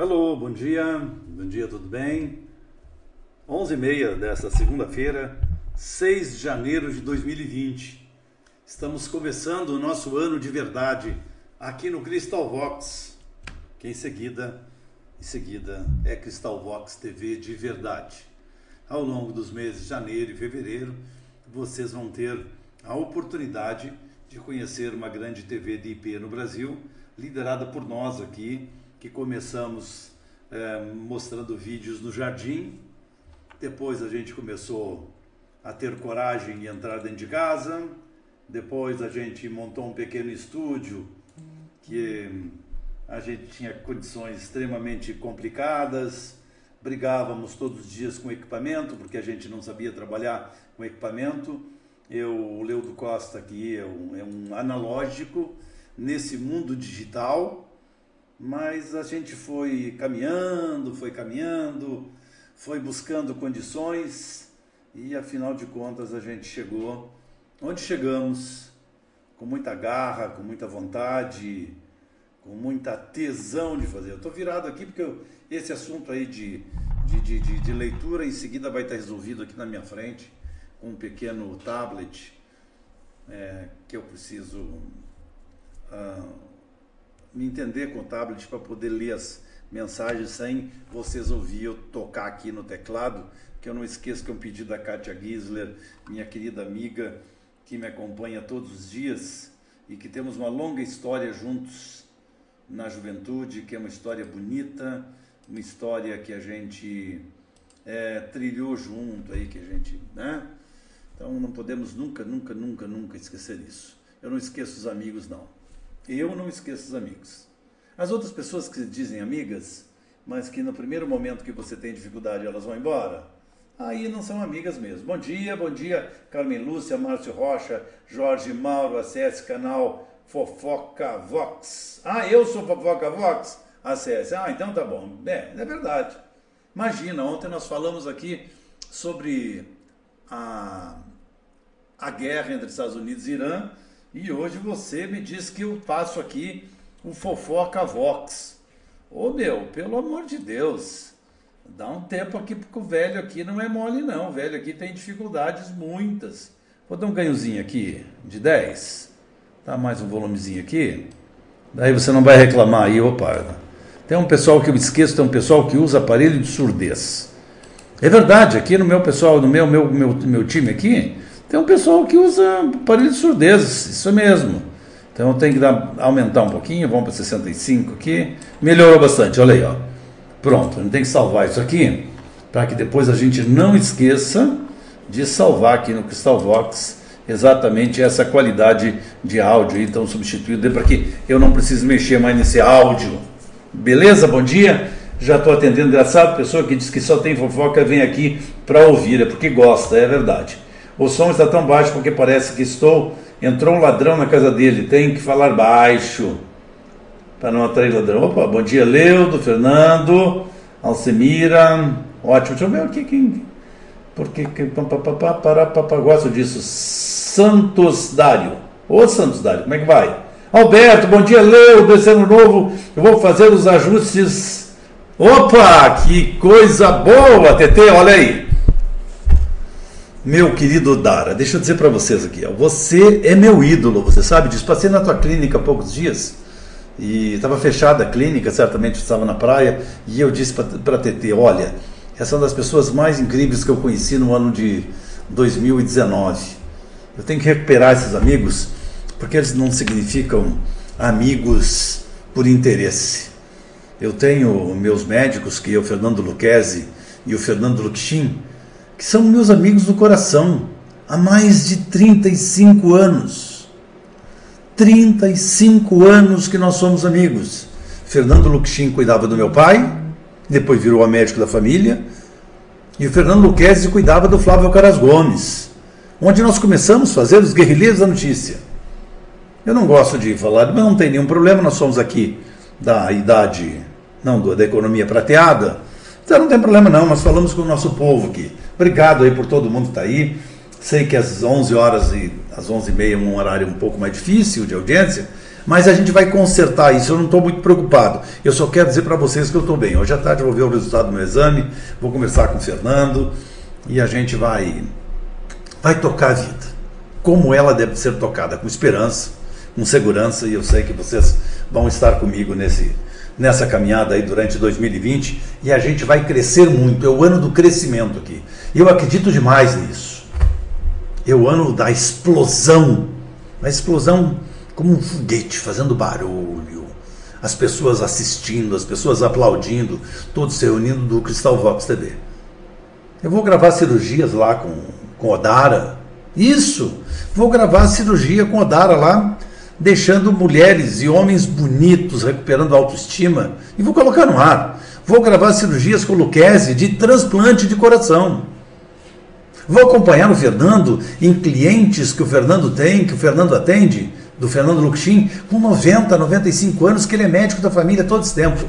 Alô, bom dia, tudo bem? 11h30 desta segunda-feira, 6 de janeiro de 2020. Estamos começando o nosso ano de verdade aqui no CrystalVox, que em seguida é CrystalVox TV de verdade. Ao longo dos meses de janeiro e fevereiro, vocês vão ter a oportunidade de conhecer uma grande TV de IP no Brasil, liderada por nós aqui, que começamos mostrando vídeos no jardim. Depois a gente começou a ter coragem e entrar dentro de casa. Depois a gente montou um pequeno estúdio que a gente tinha condições extremamente complicadas. Brigávamos todos os dias com equipamento, porque a gente não sabia trabalhar com equipamento. O Leo do Costa aqui é um analógico nesse mundo digital. Mas a gente foi caminhando, foi buscando condições e, afinal de contas, a gente chegou onde chegamos, com muita garra, com muita vontade, com muita tesão de fazer. Eu estou virado aqui porque esse assunto aí de leitura em seguida vai estar resolvido aqui na minha frente, com um pequeno tablet que eu preciso... me entender com o tablet para poder ler as mensagens sem vocês ouvir eu tocar aqui no teclado, que eu não esqueço que é um pedido da Katia Gisler, minha querida amiga, que me acompanha todos os dias e que temos uma longa história juntos na juventude, que é uma história bonita, uma história que a gente trilhou junto aí, que a gente, né? Então não podemos nunca esquecer isso. Eu não esqueço os amigos, não. Eu não esqueço os amigos. As outras pessoas que se dizem amigas, mas que no primeiro momento que você tem dificuldade elas vão embora, aí não são amigas mesmo. Bom dia, Carmen Lúcia, Márcio Rocha, Jorge Mauro, acesse canal Fofoca Vox. Ah, eu sou Fofoca Vox? Acesse. Ah, então tá bom. É verdade. Imagina, ontem nós falamos aqui sobre a guerra entre Estados Unidos e Irã, e hoje você me diz que eu faço aqui o Fofoca Vox. Ô meu, pelo amor de Deus, dá um tempo aqui, porque o velho aqui não é mole não, o velho aqui tem dificuldades muitas. Vou dar um ganhozinho aqui, de 10, dá mais um volumezinho aqui, daí você não vai reclamar aí, opa. Tem um pessoal que eu esqueço, tem um pessoal que usa aparelho de surdez. É verdade, aqui no meu pessoal, no meu time aqui, tem um pessoal que usa aparelho de surdez, isso mesmo. Então tem que aumentar um pouquinho, vamos para 65 aqui. Melhorou bastante, olha aí, ó. Pronto, tem que salvar isso aqui, para que depois a gente não esqueça de salvar aqui no CrystalVox exatamente essa qualidade de áudio, então substituído, para que eu não precise mexer mais nesse áudio. Beleza? Bom dia. Já estou atendendo, engraçado, pessoa que diz que só tem fofoca vem aqui para ouvir, é porque gosta, é verdade. O som está tão baixo porque parece que entrou um ladrão na casa dele. Tem que falar baixo para não atrair ladrão. Opa, bom dia, Leudo, Fernando, Alcemira. Ótimo. Deixa eu ver aqui quem... Porque gosto disso. Santos Dário. Ô, Santos Dário, como é que vai? Alberto, bom dia, Leudo. Esse ano novo eu vou fazer os ajustes. Opa, que coisa boa, TT, olha aí. Meu querido Odara, deixa eu dizer para vocês aqui, ó, você é meu ídolo, você sabe disso. Passei na tua clínica há poucos dias e estava fechada a clínica, certamente estava na praia, e eu disse para a TT, olha, essa é uma das pessoas mais incríveis que eu conheci no ano de 2019. Eu tenho que recuperar esses amigos, porque eles não significam amigos por interesse. Eu tenho meus médicos, que é o Fernando Lucchesi e o Fernando Lucchesin, que são meus amigos do coração, há mais de 35 anos. 35 anos que nós somos amigos. Fernando Lucchesin cuidava do meu pai, depois virou médico da família, e o Fernando Lucchesi cuidava do Flávio Caras Gomes, onde nós começamos a fazer os guerrilheiros da notícia. Eu não gosto de falar, mas não tem nenhum problema, nós somos aqui da idade, não, da economia prateada, então não tem problema não, nós falamos com o nosso povo aqui. Obrigado aí por todo mundo que está aí. Sei que às 11h e às 11h30 é um horário um pouco mais difícil de audiência, mas a gente vai consertar isso, eu não estou muito preocupado, eu só quero dizer para vocês que eu estou bem. Hoje à tarde eu vou ver o resultado do meu exame, vou conversar com o Fernando e a gente vai tocar a vida como ela deve ser tocada, com esperança, com segurança, e eu sei que vocês vão estar comigo nessa caminhada aí durante 2020, e a gente vai crescer muito, é o ano do crescimento aqui. Eu acredito demais nisso. É o ano da explosão, uma explosão como um foguete fazendo barulho, as pessoas assistindo, as pessoas aplaudindo, todos se reunindo do CrystalVox TV. Eu vou gravar cirurgias lá com Odara, isso, vou gravar cirurgia com Odara lá, deixando mulheres e homens bonitos, recuperando a autoestima, e vou colocar no ar. Vou gravar cirurgias com o Luquez de transplante de coração. Vou acompanhar o Fernando em clientes que o Fernando tem, que o Fernando atende, do Fernando Lucchesin, com 90, 95 anos, que ele é médico da família todo esse tempo.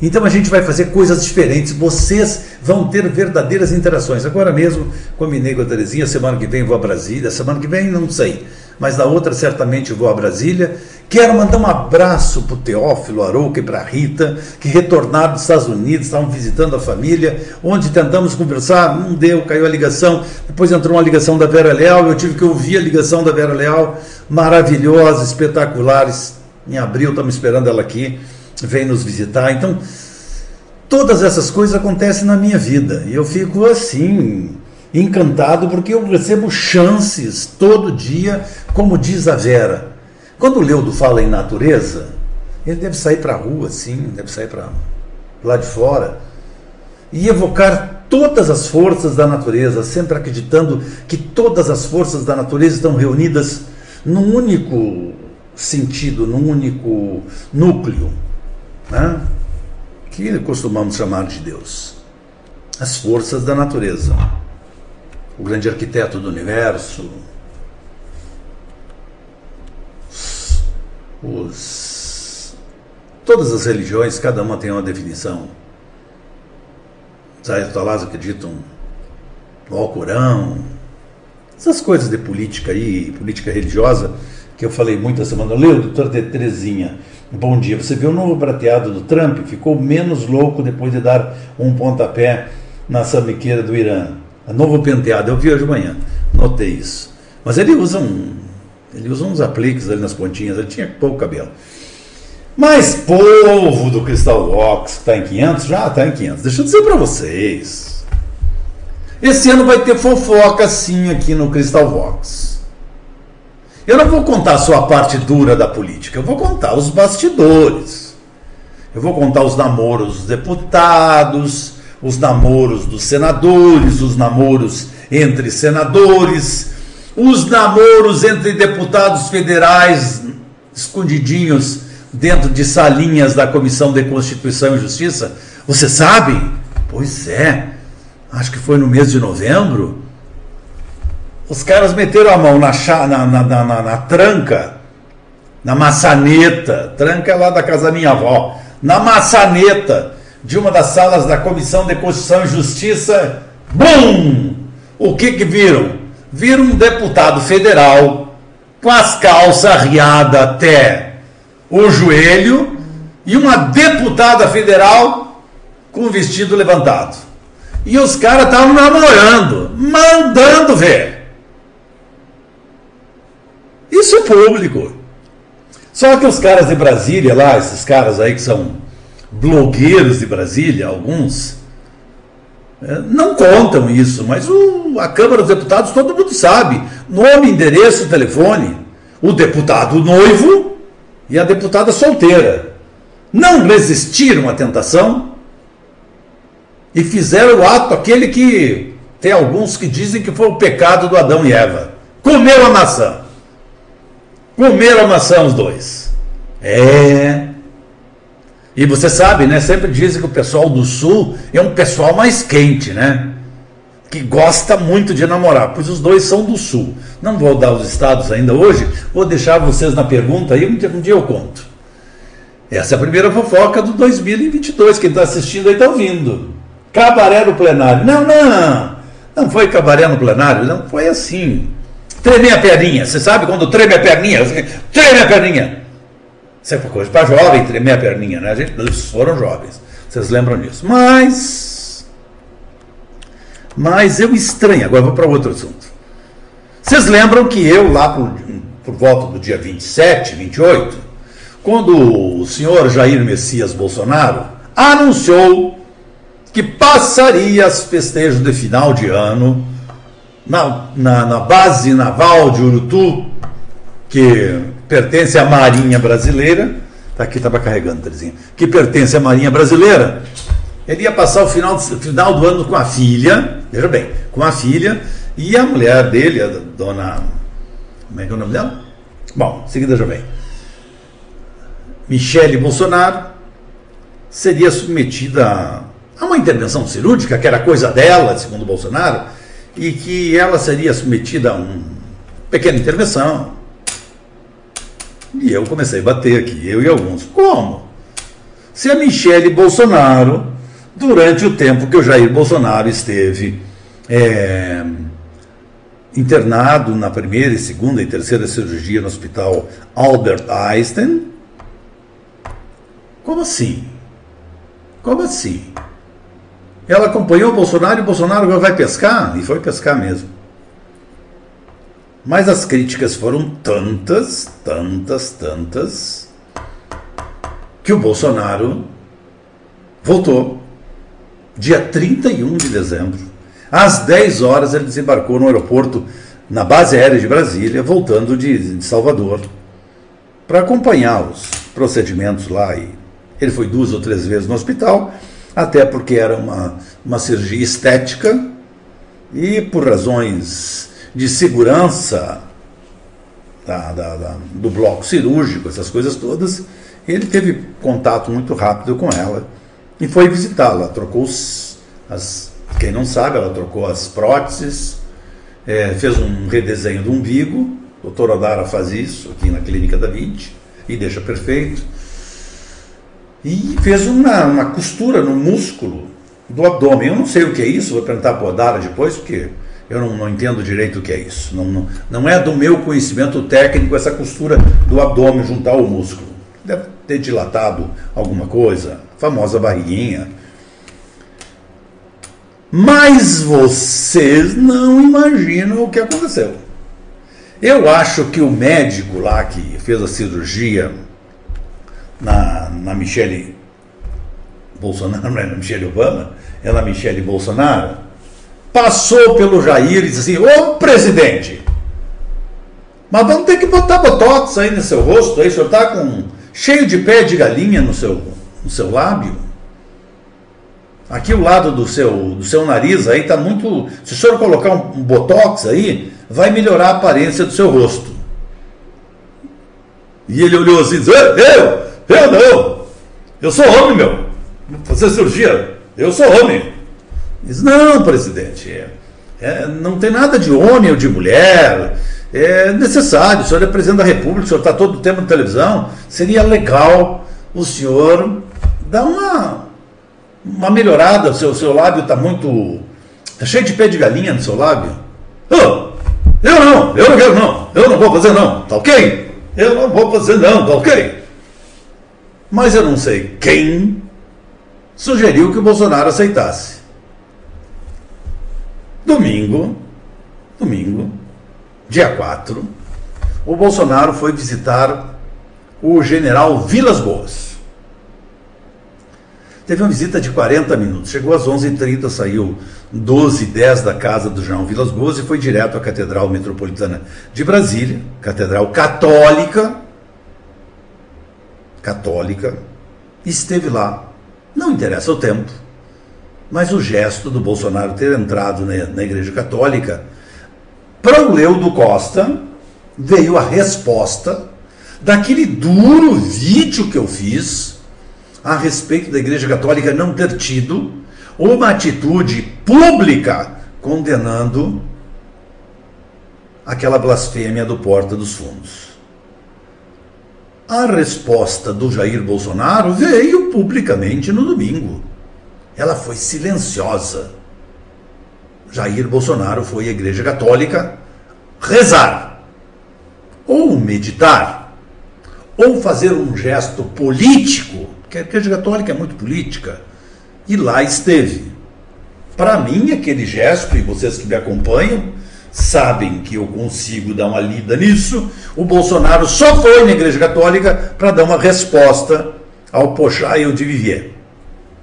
Então a gente vai fazer coisas diferentes, vocês vão ter verdadeiras interações. Agora mesmo, combinei com a Terezinha, semana que vem vou a Brasília, semana que vem não sei, mas na outra certamente vou a Brasília. Quero mandar um abraço para o Teófilo, Arouca e para a Rita, que retornaram dos Estados Unidos, estavam visitando a família, onde tentamos conversar, não deu, caiu a ligação, depois entrou uma ligação da Vera Leal, eu tive que ouvir a ligação da Vera Leal, maravilhosa, espetaculares, em abril estamos esperando ela aqui, vem nos visitar. Então, todas essas coisas acontecem na minha vida, e eu fico assim, encantado, porque eu recebo chances todo dia, como diz a Vera. Quando o Leo fala em natureza, ele deve sair para a rua, sim, deve sair para lá de fora, e evocar todas as forças da natureza, sempre acreditando que todas as forças da natureza estão reunidas num único sentido, num único núcleo, né? Que costumamos chamar de Deus, as forças da natureza, o grande arquiteto do universo, todas as religiões, cada uma tem uma definição. Os ayatollahs acreditam no Alcorão, essas coisas de política aí, política religiosa, que eu falei muito essa semana. Leo, doutora Terezinha, bom dia. Você viu o novo prateado do Trump? Ficou menos louco depois de dar um pontapé na sambiqueira do Irã. A novo penteado, eu vi hoje de manhã, notei isso. Mas ele usa uns apliques ali nas pontinhas, ele tinha pouco cabelo. Mas povo do CrystalVox, que está em 500, já está em 500. Deixa eu dizer para vocês, esse ano vai ter fofoca sim aqui no CrystalVox. Eu não vou contar só a parte dura da política, eu vou contar os bastidores. Eu vou contar os namoros dos deputados, os namoros dos senadores, os namoros entre senadores, os namoros entre deputados federais escondidinhos dentro de salinhas da Comissão de Constituição e Justiça. Vocês sabem? Pois é, acho que foi no mês de novembro. Os caras meteram a mão na tranca, na maçaneta, tranca lá da casa da minha avó, na maçaneta de uma das salas da Comissão de Constituição e Justiça, bum! O que viram? Viram um deputado federal com as calças arriadas até o joelho e uma deputada federal com o vestido levantado. E os caras estavam namorando, mandando ver. Isso é público. Só que os caras de Brasília lá, esses caras aí que são blogueiros de Brasília, alguns, não contam isso, mas a Câmara dos Deputados todo mundo sabe. Nome, endereço, telefone, o deputado noivo e a deputada solteira. Não resistiram à tentação e fizeram o ato aquele que tem alguns que dizem que foi o pecado do Adão e Eva. Comeram a maçã. Comeram a maçã os dois. É. E você sabe, né? Sempre dizem que o pessoal do Sul é um pessoal mais quente, né? Que gosta muito de namorar, pois os dois são do Sul. Não vou dar os estados ainda hoje, vou deixar vocês na pergunta aí, um dia eu conto. Essa é a primeira fofoca do 2022, quem está assistindo aí está ouvindo. Cabaré no plenário. Não foi cabaré no plenário, não foi assim. Tremei a perninha, você sabe quando treme a perninha? Treme a perninha. Sempre coisa para jovem, tremer a perninha, né? A gente, eles foram jovens, vocês lembram disso. Mas eu estranho, agora vou para outro assunto. Vocês lembram que eu, lá por volta do dia 27, 28, quando o senhor Jair Messias Bolsonaro anunciou que passaria os festejos de final de ano na base naval de Urutu, que pertence à Marinha Brasileira, aqui estava carregando, Terezinha, que pertence à Marinha Brasileira. Ele ia passar o final do ano com a filha, veja bem, com a filha e a mulher dele, a dona... Como é que é o nome dela? Bom, em seguida já vem. Michelle Bolsonaro seria submetida a uma intervenção cirúrgica, que era coisa dela, segundo Bolsonaro, e que ela seria submetida a uma pequena intervenção. E eu comecei a bater aqui, eu e alguns. Como? Se a Michelle Bolsonaro, durante o tempo que o Jair Bolsonaro esteve internado na primeira, segunda e terceira cirurgia no hospital Albert Einstein, como assim? Como assim? Ela acompanhou o Bolsonaro e o Bolsonaro vai pescar? E foi pescar mesmo. Mas as críticas foram tantas, que o Bolsonaro voltou. Dia 31 de dezembro, às 10 horas, ele desembarcou no aeroporto, na base aérea de Brasília, voltando de Salvador, para acompanhar os procedimentos lá. E ele foi 2 ou 3 vezes no hospital, até porque era uma cirurgia estética, e por razões de segurança do bloco cirúrgico, essas coisas todas, ele teve contato muito rápido com ela e foi visitá-la. Trocou quem não sabe, ela trocou as próteses, fez um redesenho do umbigo. A doutora Odara faz isso aqui na Clínica da Vinci e deixa perfeito. E fez uma costura no músculo do abdômen. Eu não sei o que é isso, vou perguntar para a Odara depois, porque... Eu não entendo direito o que é isso. Não é do meu conhecimento técnico essa costura do abdômen juntar o músculo. Deve ter dilatado alguma coisa. A famosa barriguinha. Mas vocês não imaginam o que aconteceu. Eu acho que o médico lá que fez a cirurgia na Michelle Bolsonaro, não é na Michelle Obama, é na Michelle Bolsonaro, passou pelo Jair e disse assim: ô presidente, mas vamos ter que botar botox aí no seu rosto, aí o senhor está cheio de pé de galinha no seu lábio. Aqui o lado do seu nariz aí está muito... Se o senhor colocar um botox aí, vai melhorar a aparência do seu rosto. E ele olhou assim e disse: eu não, eu sou homem, meu, fazer cirurgia, eu sou homem. Diz: não, presidente, não tem nada de homem ou de mulher, é necessário, o senhor é presidente da República, o senhor está todo o tempo na televisão, seria legal o senhor dar uma melhorada, o seu lábio está muito... Está cheio de pé de galinha no seu lábio. Oh, eu não quero não, eu não vou fazer não, tá ok? Eu não vou fazer não, tá ok? Mas eu não sei quem sugeriu que o Bolsonaro aceitasse. Domingo, dia 4, o Bolsonaro foi visitar o general Vilas Boas. Teve uma visita de 40 minutos, chegou às 11h30, saiu 12h10 da casa do general Vilas Boas e foi direto à Catedral Metropolitana de Brasília, catedral católica, e esteve lá, não interessa o tempo. Mas o gesto do Bolsonaro ter entrado na Igreja Católica, para o Leo do Costa, veio a resposta daquele duro vídeo que eu fiz a respeito da Igreja Católica não ter tido uma atitude pública condenando aquela blasfêmia do Porta dos Fundos. A resposta do Jair Bolsonaro veio publicamente no domingo. Ela foi silenciosa. Jair Bolsonaro foi à Igreja Católica rezar, ou meditar, ou fazer um gesto político, porque a Igreja Católica é muito política, e lá esteve. Para mim, aquele gesto, e vocês que me acompanham, sabem que eu consigo dar uma lida nisso, o Bolsonaro só foi na Igreja Católica para dar uma resposta ao Pochaio de Vivier.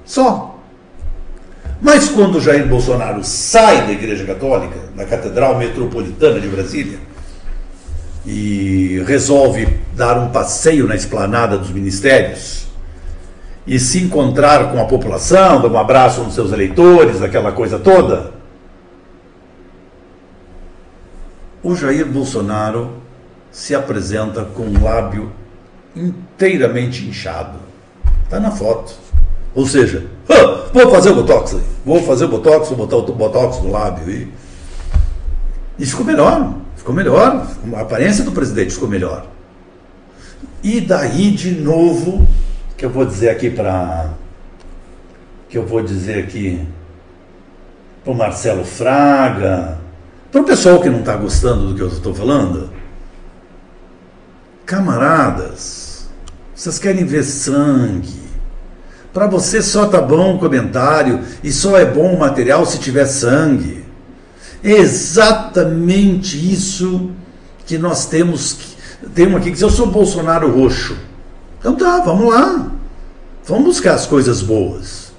Só. Mas quando Jair Bolsonaro sai da Igreja Católica, na Catedral Metropolitana de Brasília, e resolve dar um passeio na esplanada dos ministérios e se encontrar com a população, dar um abraço nos seus eleitores, aquela coisa toda, o Jair Bolsonaro se apresenta com um lábio inteiramente inchado. Está na foto. Ou seja, vou fazer o botox, vou botar o botox no lábio. E ficou melhor. A aparência do presidente ficou melhor. E daí, de novo, que eu vou dizer aqui para o Marcelo Fraga, para o pessoal que não está gostando do que eu estou falando, camaradas, vocês querem ver sangue. Para você só tá bom o comentário e só é bom o material se tiver sangue. É exatamente isso que nós temos. Tem um aqui que diz, eu sou Bolsonaro roxo. Então tá, vamos lá. Vamos buscar as coisas boas.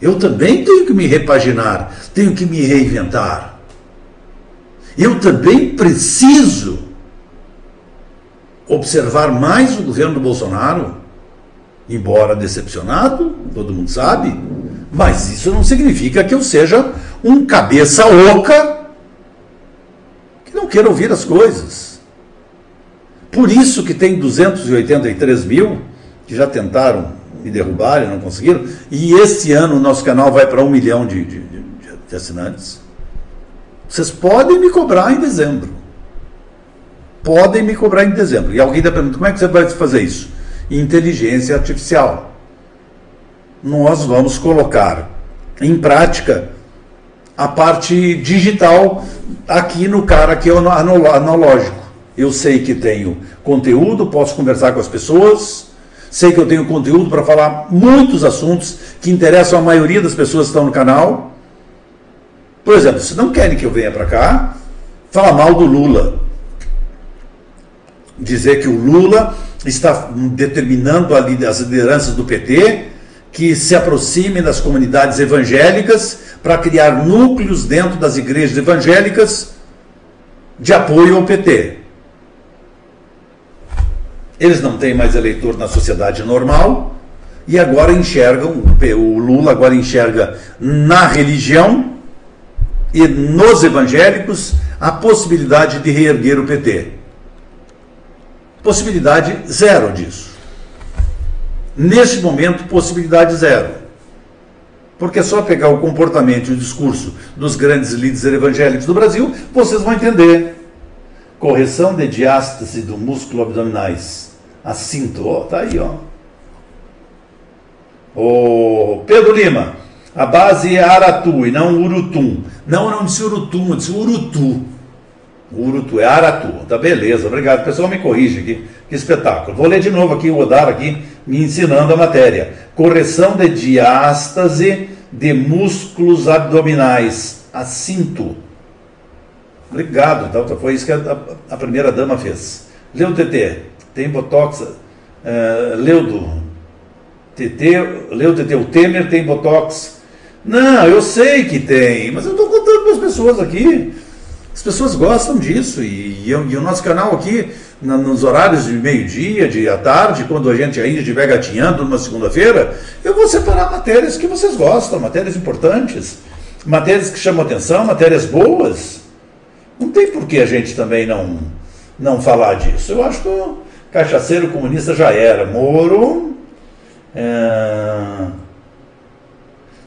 Eu também tenho que me repaginar, tenho que me reinventar. Eu também preciso observar mais o governo do Bolsonaro. Embora decepcionado, todo mundo sabe, mas isso não significa que eu seja um cabeça oca que não queira ouvir as coisas. Por isso que tem 283 mil que já tentaram me derrubar e não conseguiram, e esse ano o nosso canal vai para 1 milhão de assinantes. Vocês podem me cobrar em dezembro. E alguém está perguntando, como é que você vai fazer isso? Inteligência artificial. Nós vamos colocar em prática a parte digital aqui no cara que é analógico. Eu sei que tenho conteúdo, posso conversar com as pessoas, sei que eu tenho conteúdo para falar muitos assuntos que interessam a maioria das pessoas que estão no canal. Por exemplo, se não querem que eu venha para cá, falar mal do Lula. Dizer que o Lula está determinando as lideranças do PT que se aproximem das comunidades evangélicas para criar núcleos dentro das igrejas evangélicas de apoio ao PT. Eles não têm mais eleitor na sociedade normal e agora enxergam, o Lula agora enxerga na religião e nos evangélicos a possibilidade de reerguer o PT. Possibilidade zero disso. Neste momento, possibilidade zero. Porque é só pegar o comportamento e o discurso dos grandes líderes evangélicos do Brasil, vocês vão entender. Correção de diástase do músculo abdominais. Assinto, ó, tá aí, ó. Ô, Pedro Lima, a base é Aratu e não Urutum. Não, eu não disse Urutum, eu disse Urutu. Urutu é Aratu, tá beleza, obrigado, o pessoal me corrige aqui, que espetáculo. Vou ler de novo aqui, o Odara aqui, me ensinando a matéria. Correção de diástase de músculos abdominais, assinto. Obrigado, tá? Foi isso que a primeira dama fez. Leo TT, tem botox, Leo TT, o Temer tem botox. Não, eu sei que tem, mas eu tô contando para as pessoas aqui. As pessoas gostam disso e o nosso canal aqui, nos horários de meio-dia, à tarde, quando a gente ainda estiver gatinhando numa segunda-feira, eu vou separar matérias que vocês gostam, matérias importantes, matérias que chamam atenção, matérias boas. Não tem por que a gente também não falar disso. Eu acho que o cachaceiro comunista já era. Moro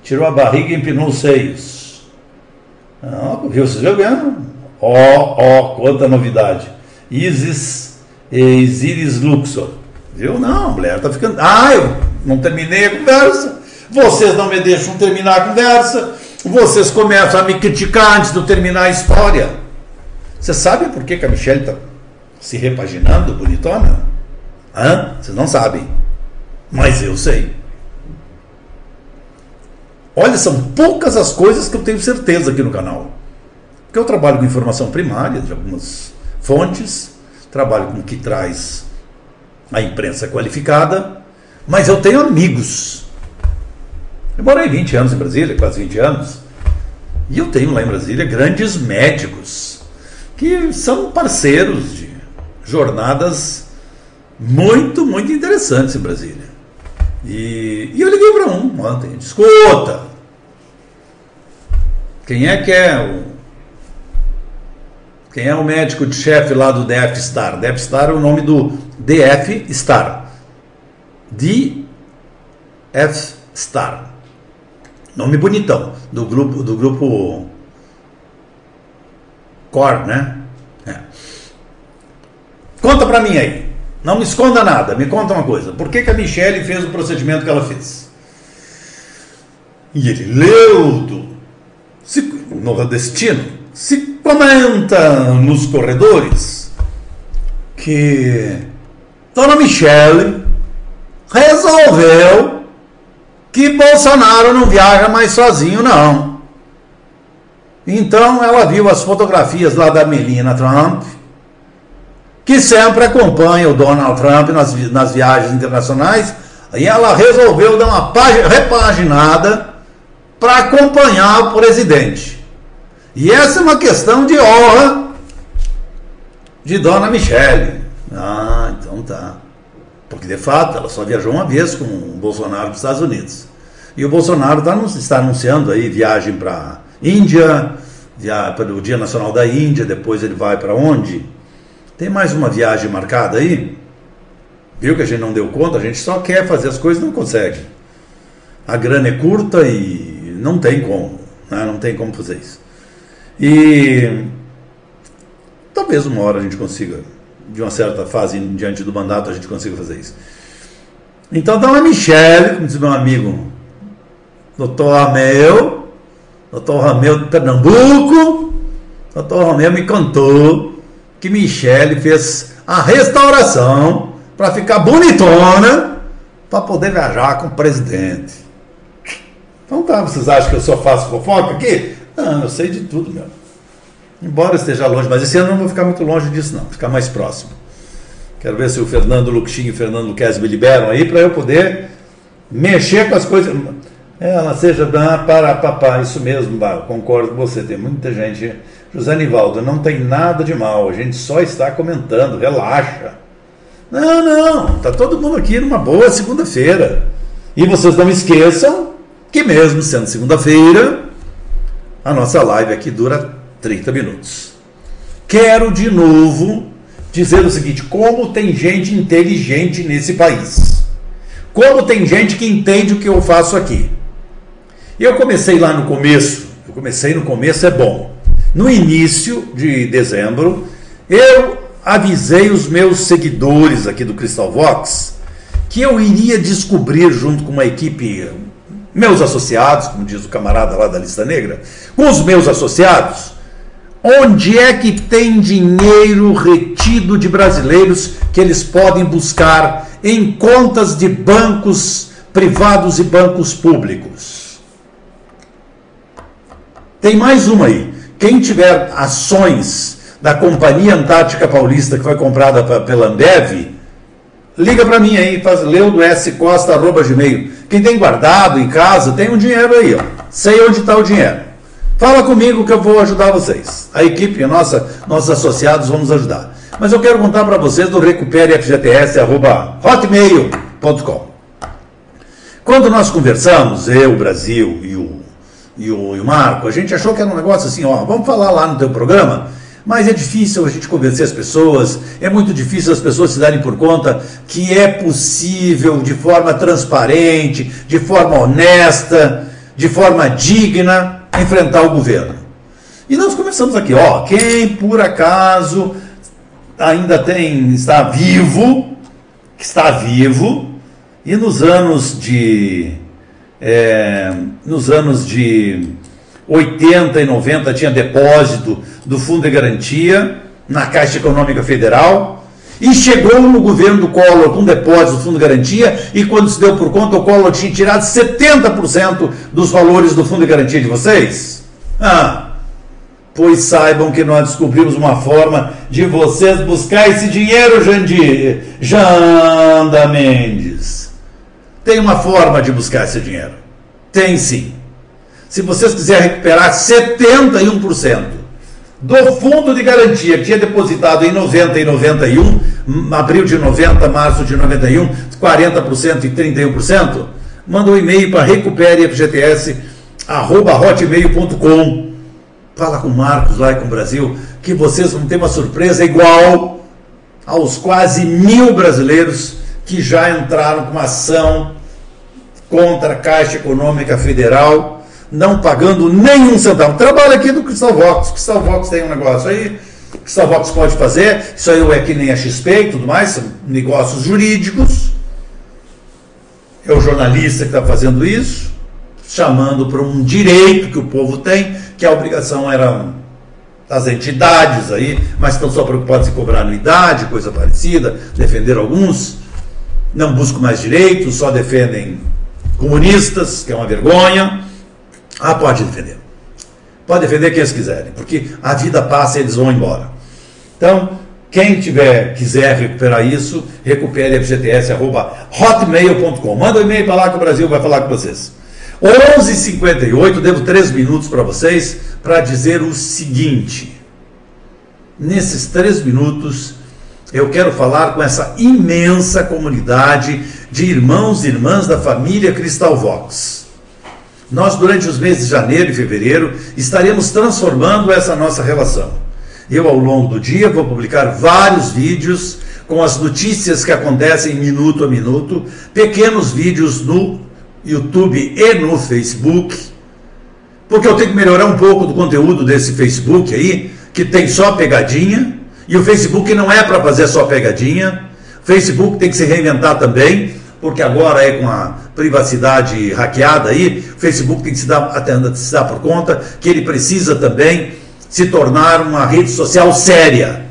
tirou a barriga e empinou os seios. Não, o Rio se jogando. Quanta novidade. Isis e Isiris Luxor. Viu? Não, mulher, tá ficando... eu não terminei a conversa. Vocês não me deixam terminar a conversa. Vocês começam a me criticar antes de eu terminar a história. Você sabe por que a Michelle tá se repaginando, bonitona? Hã? Vocês não sabem. Mas eu sei. Olha, são poucas as coisas que eu tenho certeza aqui no canal. Porque eu trabalho com informação primária de algumas fontes, trabalho com o que traz a imprensa qualificada, mas eu tenho amigos. Eu morei 20 anos em Brasília, quase 20 anos, e eu tenho lá em Brasília grandes médicos que são parceiros de jornadas muito, muito interessantes em Brasília. E eu liguei para um ontem, escuta, quem é o médico de chefe lá do DF Star? DF Star é o nome do DF Star. DF Star. Nome bonitão. Do grupo Core, né? É. Conta pra mim aí. Não me esconda nada. Me conta uma coisa. Por que a Michelle fez o procedimento que ela fez? E ele, Leudo, nordestino, se comenta nos corredores que Dona Michelle resolveu que Bolsonaro não viaja mais sozinho, não. Então ela viu as fotografias lá da Melina Trump, que sempre acompanha o Donald Trump nas viagens internacionais, e ela resolveu dar uma repaginada para acompanhar o presidente. E essa é uma questão de honra de Dona Michelle. Ah, então tá. Porque, de fato, ela só viajou uma vez com o Bolsonaro dos Estados Unidos. E o Bolsonaro está anunciando aí viagem para a Índia, para o Dia Nacional da Índia, depois ele vai para onde? Tem mais uma viagem marcada aí? Viu que a gente não deu conta? A gente só quer fazer as coisas e não consegue. A grana é curta e não tem como, né? Não tem como fazer isso. E talvez uma hora a gente consiga, de uma certa fase diante do mandato, a gente consiga fazer isso. Então, Dona Michelle, como diz meu amigo Dr. Romeu de Pernambuco, Dr. Romeu me contou que Michelle fez a restauração para ficar bonitona, para poder viajar com o presidente. Então tá, vocês acham que eu só faço fofoca aqui? Não, eu sei de tudo, meu. Embora esteja longe, mas esse ano eu não vou ficar muito longe disso não, vou ficar mais próximo. Quero ver se o Fernando Lucchesin e o Fernando Lucchesi me liberam aí para eu poder mexer com as coisas. Ela seja para papá, isso mesmo, concordo com você, tem muita gente. José Nivaldo, não tem nada de mal, a gente só está comentando, relaxa. Não, está todo mundo aqui numa boa segunda-feira. E vocês não esqueçam que mesmo sendo segunda-feira, a nossa live aqui dura 30 minutos. Quero de novo dizer o seguinte, como tem gente inteligente nesse país. Como tem gente que entende o que eu faço aqui. Eu comecei lá no começo, é bom. No início de dezembro, eu avisei os meus seguidores aqui do CrystalVox que eu iria descobrir junto com uma equipe, meus associados, como diz o camarada lá da lista negra, com os meus associados, onde é que tem dinheiro retido de brasileiros que eles podem buscar em contas de bancos privados e bancos públicos? Tem mais uma aí. Quem tiver ações da Companhia Antártica Paulista que foi comprada pela Ambev, liga para mim aí, faz leodocosta@gmail. Quem tem guardado em casa, tem um dinheiro aí, ó. Sei onde está o dinheiro. Fala comigo que eu vou ajudar vocês. A equipe, nossos associados, vamos ajudar. Mas eu quero contar para vocês do recuperefgts@hotmail.com. Quando nós conversamos, eu, o Brasil e o Marco, a gente achou que era um negócio assim, ó, vamos falar lá no teu programa, mas é difícil a gente convencer as pessoas, é muito difícil as pessoas se darem por conta que é possível, de forma transparente, de forma honesta, de forma digna, enfrentar o governo. E nós começamos aqui, ó, quem por acaso ainda está vivo, e nos anos de 80 e 90 tinha depósito do Fundo de Garantia na Caixa Econômica Federal, E chegou no governo do Collor com depósito do Fundo de Garantia, e quando se deu por conta, o Collor tinha tirado 70% dos valores do Fundo de Garantia de vocês? Ah, pois saibam que nós descobrimos uma forma de vocês buscar esse dinheiro, Jandir, Janda Mendes. Tem uma forma de buscar esse dinheiro. Tem sim. Se vocês quiserem recuperar 71%, do fundo de garantia que tinha depositado em 90 e 91, abril de 90, março de 91, 40% e 31%, manda um e-mail para recuperefgts@hotmail.com. Fala com o Marcos lá e com o Brasil, que vocês vão ter uma surpresa igual aos quase 1.000 brasileiros que já entraram com uma ação contra a Caixa Econômica Federal, não pagando nenhum centavo. Trabalho aqui do CrystalVox. CrystalVox tem um negócio aí, CrystalVox pode fazer, isso aí é que nem a XP e tudo mais, são negócios jurídicos. É o jornalista que está fazendo isso, chamando para um direito que o povo tem, que a obrigação era das entidades aí, mas estão só preocupados em cobrar anuidade, coisa parecida, defender alguns, não buscam mais direitos, só defendem comunistas, que é uma vergonha. Ah, pode defender. Pode defender quem eles quiserem, porque a vida passa e eles vão embora. Então, quem quiser recuperar isso, recupere fgts@hotmail.com. Manda um e-mail para lá que o Brasil vai falar com vocês. 11h58, devo 3 minutos para vocês para dizer o seguinte. Nesses 3 minutos, eu quero falar com essa imensa comunidade de irmãos e irmãs da família CrystalVox. Nós, durante os meses de janeiro e fevereiro, estaremos transformando essa nossa relação. Eu, ao longo do dia, vou publicar vários vídeos com as notícias que acontecem minuto a minuto, pequenos vídeos no YouTube e no Facebook, porque eu tenho que melhorar um pouco do conteúdo desse Facebook aí, que tem só pegadinha, e o Facebook não é para fazer só pegadinha, o Facebook tem que se reinventar também, porque agora é com a privacidade hackeada aí, o Facebook tem que se dar por conta que ele precisa também se tornar uma rede social séria.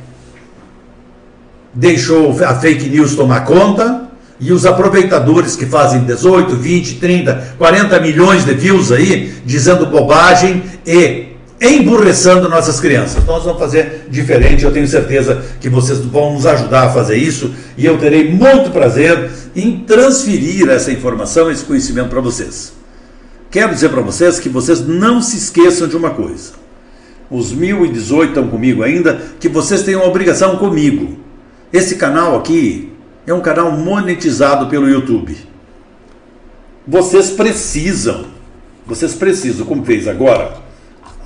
Deixou a fake news tomar conta, e os aproveitadores que fazem 18, 20, 30, 40 milhões de views aí, dizendo bobagem e emburreçando nossas crianças. Nós vamos fazer diferente, eu tenho certeza que vocês vão nos ajudar a fazer isso, e eu terei muito prazer em transferir essa informação, esse conhecimento para vocês. Quero dizer para vocês que vocês não se esqueçam de uma coisa. Os 1.018 estão comigo ainda, que vocês têm uma obrigação comigo. Esse canal aqui é um canal monetizado pelo YouTube. Vocês precisam, como fez agora,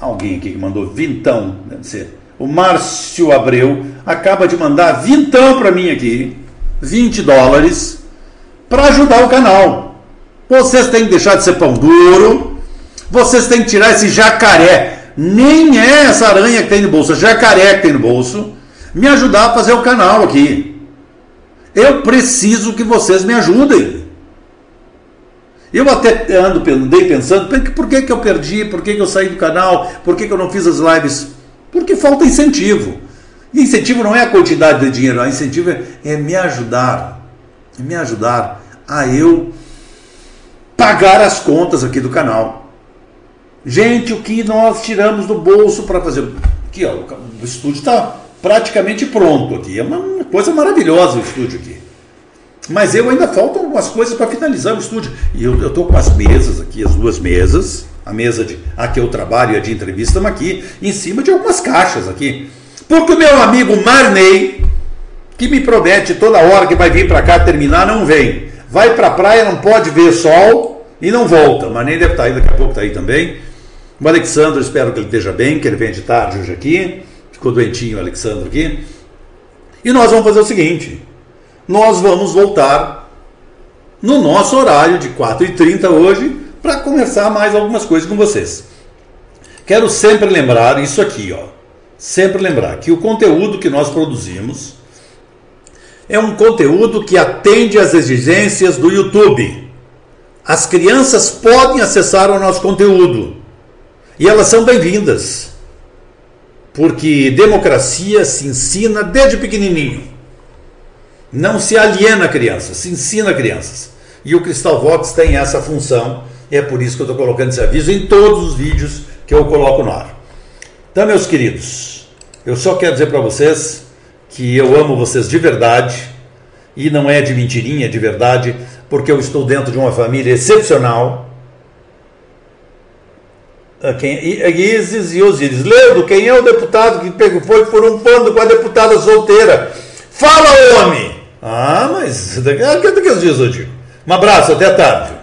alguém aqui que mandou vintão, deve ser. O Márcio Abreu acaba de mandar vintão para mim aqui, 20 dólares, para ajudar o canal. Vocês têm que deixar de ser pão duro, vocês têm que tirar esse jacaré, nem é essa aranha que tem no bolso, é jacaré que tem no bolso, me ajudar a fazer o canal aqui. Eu preciso que vocês me ajudem. Eu até andei pensando, por que eu perdi, por que eu saí do canal, por que eu não fiz as lives? Porque falta incentivo. E incentivo não é a quantidade de dinheiro, o incentivo é me ajudar a eu pagar as contas aqui do canal. Gente, o que nós tiramos do bolso para fazer... Aqui, ó, o estúdio está praticamente pronto aqui, é uma coisa maravilhosa o estúdio aqui. Mas eu ainda faltam algumas coisas para finalizar o estúdio. E eu estou com as mesas aqui, as duas mesas, a mesa a que eu trabalho e a de entrevista estão aqui, em cima de algumas caixas aqui. Porque o meu amigo Marney, que me promete toda hora que vai vir para cá terminar, não vem. Vai para a praia, não pode ver sol e não volta. O Marney deve estar aí, daqui a pouco está aí também. O Alexandre, espero que ele esteja bem, que ele vem de tarde hoje aqui. Ficou doentinho o Alexandre aqui. E nós vamos fazer o seguinte... Nós vamos voltar no nosso horário de 4h30 hoje para conversar mais algumas coisas com vocês. Quero sempre lembrar isso aqui, ó. Sempre lembrar que o conteúdo que nós produzimos é um conteúdo que atende às exigências do YouTube. As crianças podem acessar o nosso conteúdo e elas são bem-vindas, porque democracia se ensina desde pequenininho. Não se aliena a criança, se ensina crianças. E o CrystalVox tem essa função, e é por isso que eu estou colocando esse aviso em todos os vídeos que eu coloco no ar. Então, meus queridos, eu só quero dizer para vocês que eu amo vocês de verdade, e não é de mentirinha, é de verdade, porque eu estou dentro de uma família excepcional. Isis e Osíris. Leo, quem é o deputado que foi por um pano com a deputada solteira? Fala, homem! Ah, mas... O que é que eles dizem, Odara? Um abraço, até a tarde.